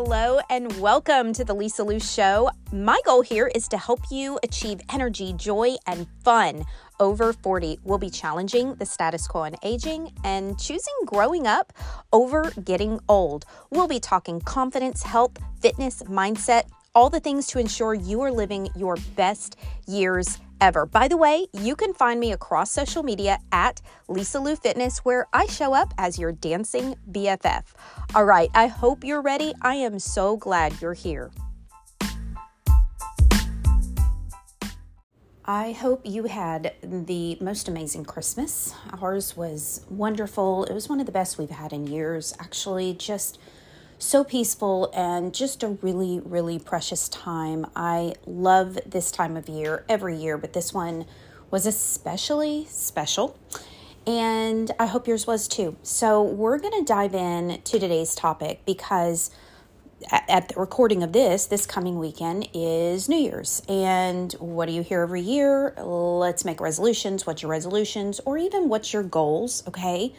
Hello and welcome to the Lisa Lou Show. My goal here is to help you achieve energy, joy, and fun over 40. We'll be challenging the status quo on aging and choosing growing up over getting old. We'll be talking confidence, health, fitness, mindset, all the things to ensure you are living your best years ever. By the way, you can find me across social media at Lisa Lou Fitness, where I show up as your dancing BFF. All right, I hope you're ready. I am so glad you're here. I hope you had the most amazing Christmas. Ours was wonderful. It was one of the best we've had in years, actually. Just so peaceful and just a really, really precious time. I love this time of year every year, but this one was especially special. And I hope yours was too. So we're going to dive in to today's topic because at the recording of this coming weekend is New Year's. And what do you hear every year? Let's make resolutions. What's your resolutions? Or even what's your goals? Okay.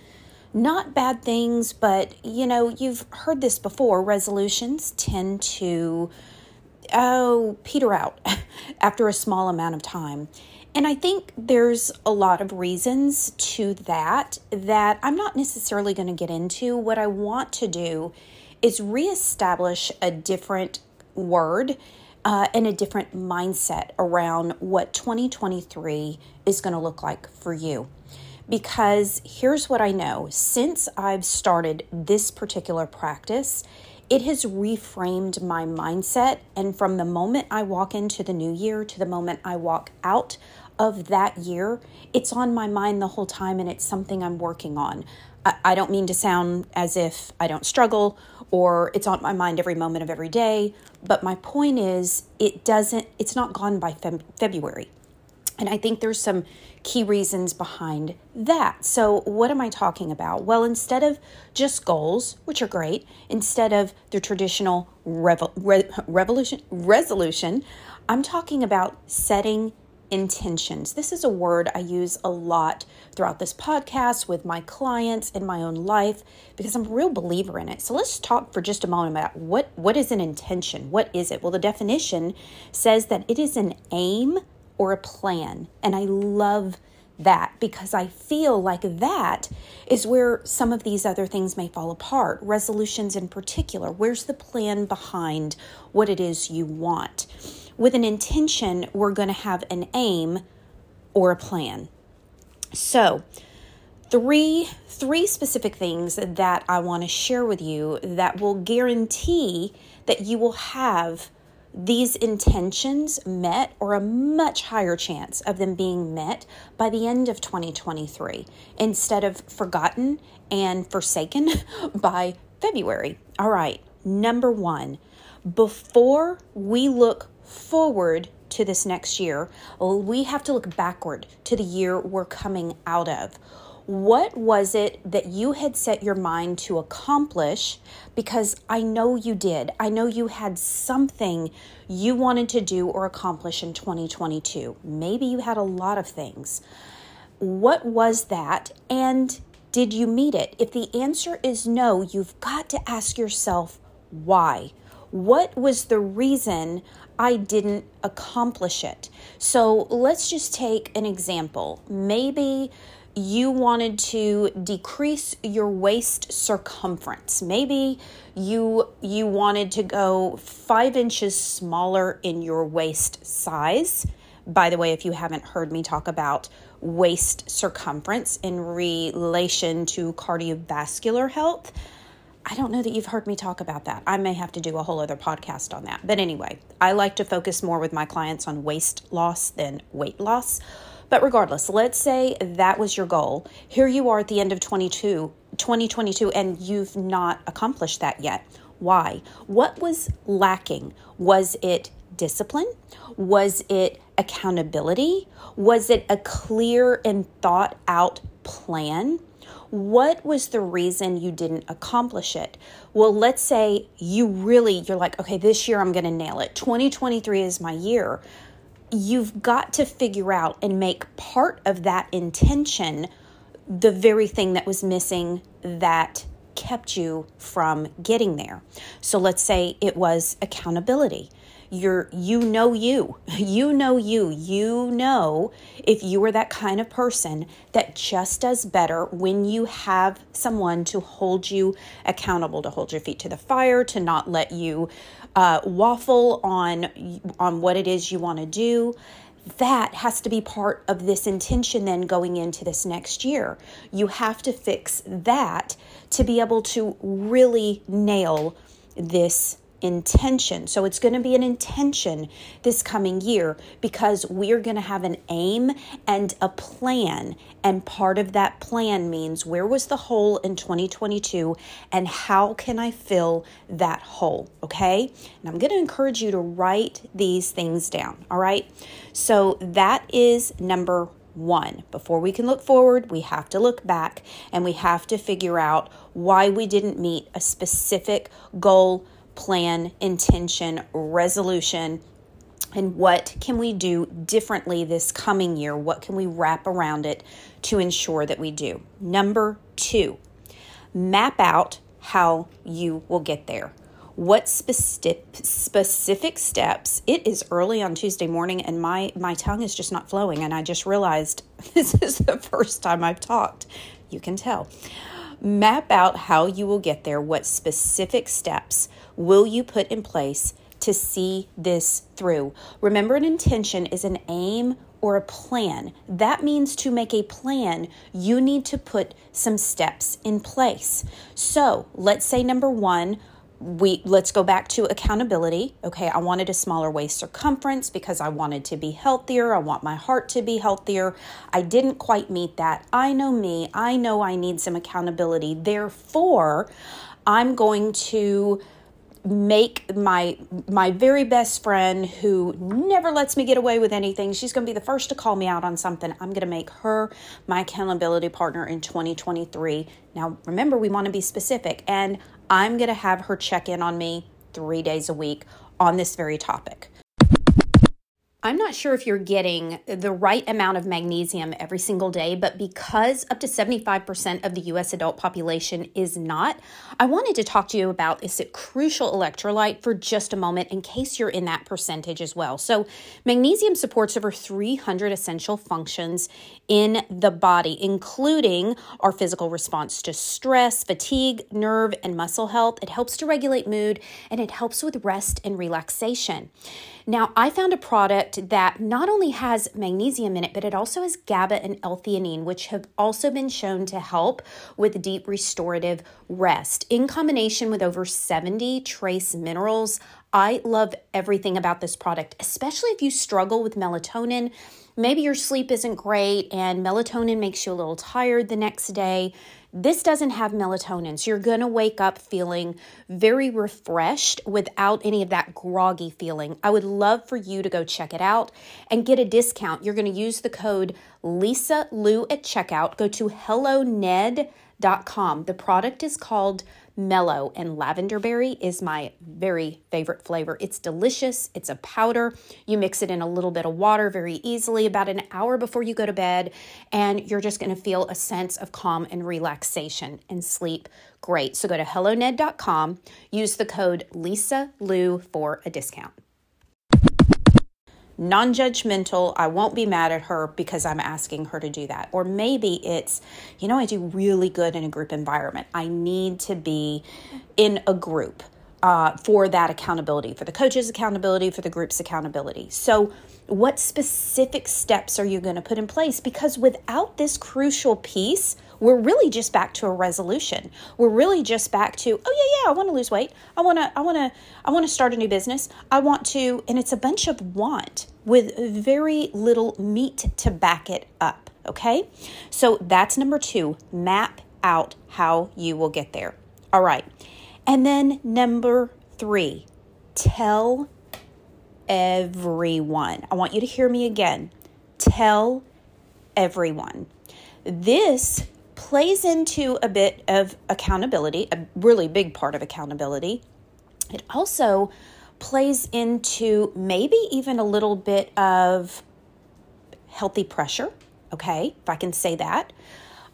Not bad things, but you know, you've heard this before. Resolutions tend to, peter out after a small amount of time. And I think there's a lot of reasons to that I'm not necessarily going to get into. What I want to do is reestablish a different word and a different mindset around what 2023 is going to look like for you. Because here's what I know, since I've started this particular practice, it has reframed my mindset. And from the moment I walk into the new year to the moment I walk out of that year, it's on my mind the whole time and it's something I'm working on. I don't mean to sound as if I don't struggle or it's on my mind every moment of every day, but my point is it's not gone by February. And I think there's some key reasons behind that. So what am I talking about? Well, instead of just goals, which are great, instead of the traditional resolution, I'm talking about setting intentions. This is a word I use a lot throughout this podcast with my clients in my own life because I'm a real believer in it. So let's talk for just a moment about what is an intention? What is it? Well, the definition says that it is an aim or a plan. And I love that because I feel like that is where some of these other things may fall apart. Resolutions in particular, where's the plan behind what it is you want? With an intention, we're going to have an aim or a plan. So three specific things that I want to share with you that will guarantee that you will have these intentions met or a much higher chance of them being met by the end of 2023 instead of forgotten and forsaken by February. All right, number one, before we look forward to this next year, we have to look backward to the year we're coming out of. What was it that you had set your mind to accomplish? Because I know you did. I know you had something you wanted to do or accomplish in 2022. Maybe you had a lot of things. What was that? And did you meet it? If the answer is no, you've got to ask yourself why. What was the reason I didn't accomplish it? So let's just take an example. Maybe you wanted to decrease your waist circumference. Maybe you wanted to go 5 inches smaller in your waist size. By the way, if you haven't heard me talk about waist circumference in relation to cardiovascular health, I don't know that you've heard me talk about that. I may have to do a whole other podcast on that. But anyway, I like to focus more with my clients on waist loss than weight loss. But regardless, let's say that was your goal. Here you are at the end of 2022, and you've not accomplished that yet. Why? What was lacking? Was it discipline? Was it accountability? Was it a clear and thought out plan? What was the reason you didn't accomplish it? Well, let's say you're like, okay, this year I'm going to nail it. 2023 is my year. You've got to figure out and make part of that intention the very thing that was missing that kept you from getting there. So let's say it was accountability. You know if you were that kind of person that just does better when you have someone to hold you accountable, to hold your feet to the fire, to not let you waffle on what it is you want to do. That has to be part of this intention then going into this next year. You have to fix that to be able to really nail this intention. So it's going to be an intention this coming year because we're going to have an aim and a plan. And part of that plan means where was the hole in 2022 and how can I fill that hole? Okay. And I'm going to encourage you to write these things down. All right. So that is number one. Before we can look forward, we have to look back and we have to figure out why we didn't meet a specific goal, plan, intention, resolution, and what can we do differently this coming year? What can we wrap around it to ensure that we do? Number two, map out how you will get there. What specific steps? It is early on Tuesday morning and my tongue is just not flowing, and I just realized this is the first time I've talked. You can tell. Map out how you will get there. What specific steps will you put in place to see this through? Remember, an intention is an aim or a plan. That means to make a plan, you need to put some steps in place. So let's say number one, let's go back to accountability. Okay, I wanted a smaller waist circumference because I wanted to be healthier. I want my heart to be healthier. I didn't quite meet that. I know me. I know I need some accountability. Therefore, I'm going to make my very best friend who never lets me get away with anything. She's going to be the first to call me out on something. I'm going to make her my accountability partner in 2023. Now, remember, we want to be specific, and I'm going to have her check in on me 3 days a week on this very topic. I'm not sure if you're getting the right amount of magnesium every single day, but because up to 75% of the U.S. adult population is not, I wanted to talk to you about this crucial electrolyte for just a moment in case you're in that percentage as well. So magnesium supports over 300 essential functions in the body, including our physical response to stress, fatigue, nerve, and muscle health. It helps to regulate mood, and it helps with rest and relaxation. Now, I found a product that not only has magnesium in it, but it also has GABA and L-Theanine, which have also been shown to help with deep restorative rest. In combination with over 70 trace minerals, I love everything about this product, especially if you struggle with melatonin. Maybe your sleep isn't great and melatonin makes you a little tired the next day. This doesn't have melatonin, so you're going to wake up feeling very refreshed without any of that groggy feeling. I would love for you to go check it out and get a discount. You're going to use the code Lisa Lou at checkout. Go to HelloNed.com. The product is called Mellow, and lavender berry is my very favorite flavor. It's delicious. It's a powder. You mix it in a little bit of water very easily about an hour before you go to bed, and you're just going to feel a sense of calm and relaxation and sleep great. So go to HelloNed.com, use the code Lisa Lou for a discount. Non-judgmental, I won't be mad at her because I'm asking her to do that. Or maybe it's, I do really good in a group environment. I need to be in a group for that accountability, for the coach's accountability, for the group's accountability. So what specific steps are you going to put in place? Because without this crucial piece, we're really just back to a resolution. We're really just back to, I want to lose weight. I want to start a new business. And it's a bunch of want with very little meat to back it up. Okay. So that's number two, map out how you will get there. All right. And then number three, tell everyone. I want you to hear me again. Tell everyone. This plays into a bit of accountability, a really big part of accountability. It also plays into maybe even a little bit of healthy pressure, okay, if I can say that.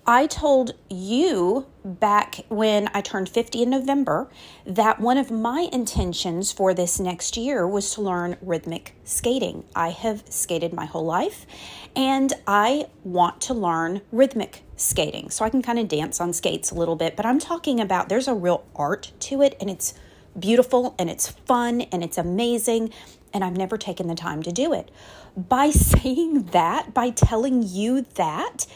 I told you back when I turned 50 in November that one of my intentions for this next year was to learn rhythmic skating. I have skated my whole life and I want to learn rhythmic skating. So I can kind of dance on skates a little bit, but I'm talking about there's a real art to it and it's beautiful and it's fun and it's amazing. And I've never taken the time to do it. By saying that, by telling you that,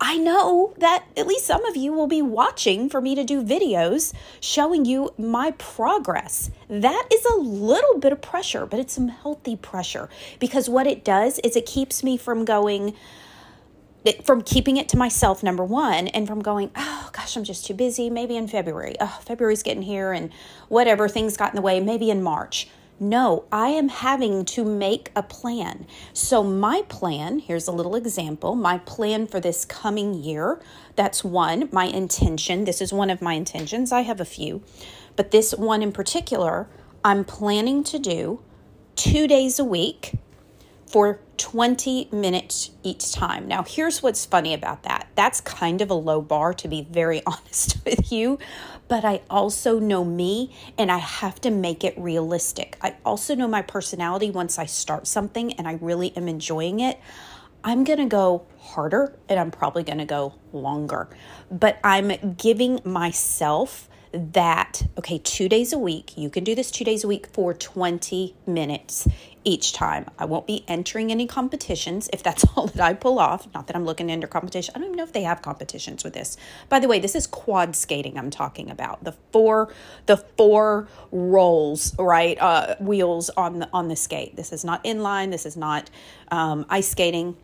I know that at least some of you will be watching for me to do videos showing you my progress. That is a little bit of pressure, but it's some healthy pressure because what it does is it keeps me from going, from keeping it to myself, number one, and from going, oh gosh, I'm just too busy. Maybe in February, oh, February's getting here and whatever, things got in the way, maybe in March. No, I am having to make a plan. So my plan, here's a little example, my plan for this coming year, that's one, my intention. This is one of my intentions. I have a few, but this one in particular, I'm planning to do 2 days a week for 20 minutes each time. Now, here's what's funny about that. That's kind of a low bar, to be very honest with you, but I also know me and I have to make it realistic. I also know my personality. Once I start something and I really am enjoying it, I'm going to go harder and I'm probably going to go longer, but I'm giving myself that, okay, 2 days a week, you can do this 2 days a week for 20 minutes each time. I won't be entering any competitions if that's all that I pull off. Not that I'm looking to enter competition. I don't even know if they have competitions with this. By the way, this is quad skating I'm talking about. The four rolls, right? Wheels on the skate. This is not inline. This is not ice skating.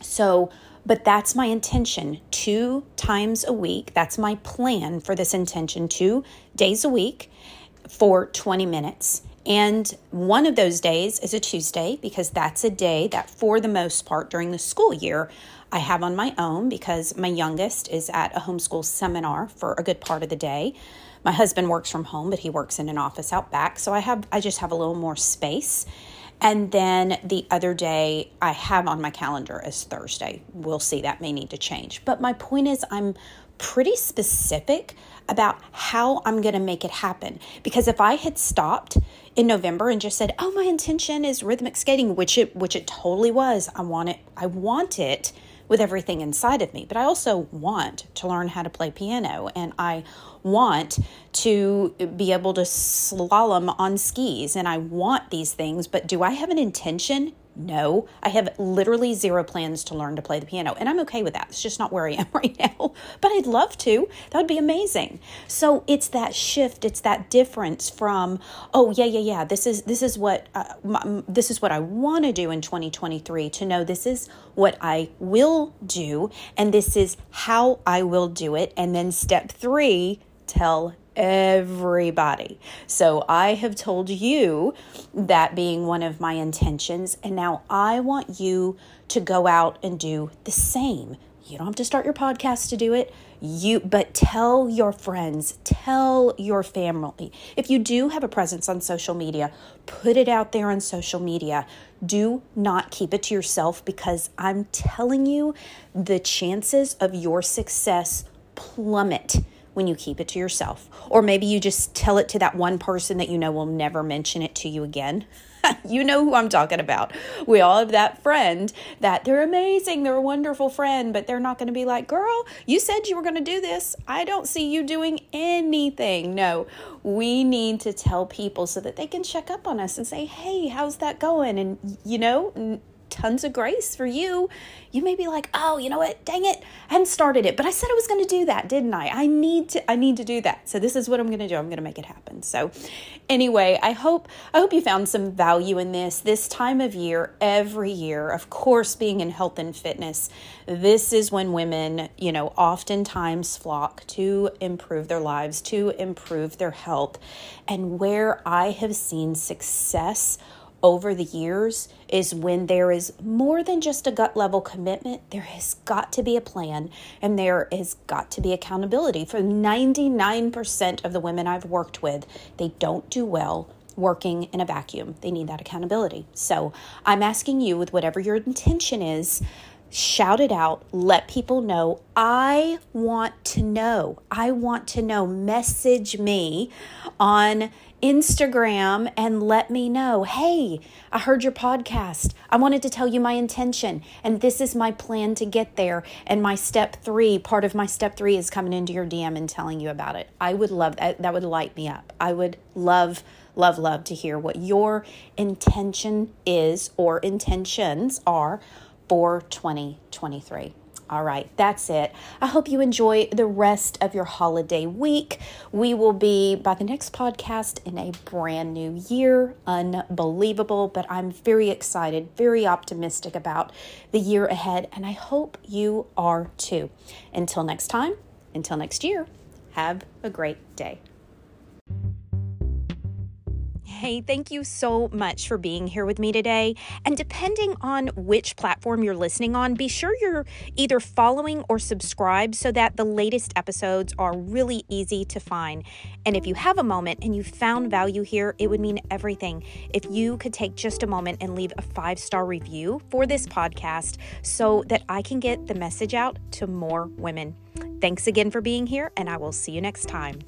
So, but that's my intention, 2 times a week. That's my plan for this intention, 2 days a week for 20 minutes. And one of those days is a Tuesday because that's a day that for the most part during the school year, I have on my own because my youngest is at a homeschool seminar for a good part of the day. My husband works from home, but he works in an office out back. So I just have a little more space. And then the other day I have on my calendar is Thursday. We'll see. That may need to change. But my point is I'm pretty specific about how I'm going to make it happen. Because if I had stopped in November and just said, oh, my intention is rhythmic skating, which it totally was. I want it with everything inside of me. But I also want to learn how to play piano and I want to be able to slalom on skis and I want these things, but do I have an intention? No, I have literally zero plans to learn to play the piano and I'm okay with that. It's just not where I am right now, but I'd love to. That would be amazing. So it's that shift. It's that difference from, oh yeah. This is what I want to do in 2023 to know this is what I will do. And this is how I will do it. And then step 3, tell everybody. So I have told you that being one of my intentions, and now I want you to go out and do the same. You don't have to start your podcast to do it, but tell your friends, tell your family. If you do have a presence on social media, put it out there on social media. Do not keep it to yourself because I'm telling you the chances of your success plummet when you keep it to yourself. Or maybe you just tell it to that one person that you know will never mention it to you again. You know who I'm talking about. We all have that friend that they're amazing, they're a wonderful friend, but they're not going to be like, girl, you said you were going to do this. I don't see you doing anything. No, we need to tell people so that they can check up on us and say, hey, how's that going? And you know, tons of grace for you. You may be like, oh, you know what? Dang it. I hadn't started it, but I said I was going to do that, didn't I? I need to do that. So this is what I'm going to do. I'm going to make it happen. So anyway, I hope you found some value in this time of year, every year, of course, being in health and fitness. This is when women, you know, oftentimes flock to improve their lives, to improve their health. And where I have seen success over the years is when there is more than just a gut level commitment. There has got to be a plan and there has got to be accountability. For 99% of the women I've worked with, they don't do well working in a vacuum. They need that accountability. So I'm asking you, with whatever your intention is, shout it out, let people know, I want to know, message me on Instagram and let me know, hey, I heard your podcast. I wanted to tell you my intention and this is my plan to get there. And my step three, part of my step three is coming into your DM and telling you about it. I would love that. That would light me up. I would love to hear what your intention is or intentions are for 2023. All right, that's it. I hope you enjoy the rest of your holiday week. We will be, by the next podcast, in a brand new year. Unbelievable, but I'm very excited, very optimistic about the year ahead, and I hope you are too. Until next time, until next year, have a great day. Hey, thank you so much for being here with me today. And depending on which platform you're listening on, be sure you're either following or subscribed so that the latest episodes are really easy to find. And if you have a moment and you found value here, it would mean everything if you could take just a moment and leave a 5-star review for this podcast so that I can get the message out to more women. Thanks again for being here, and I will see you next time.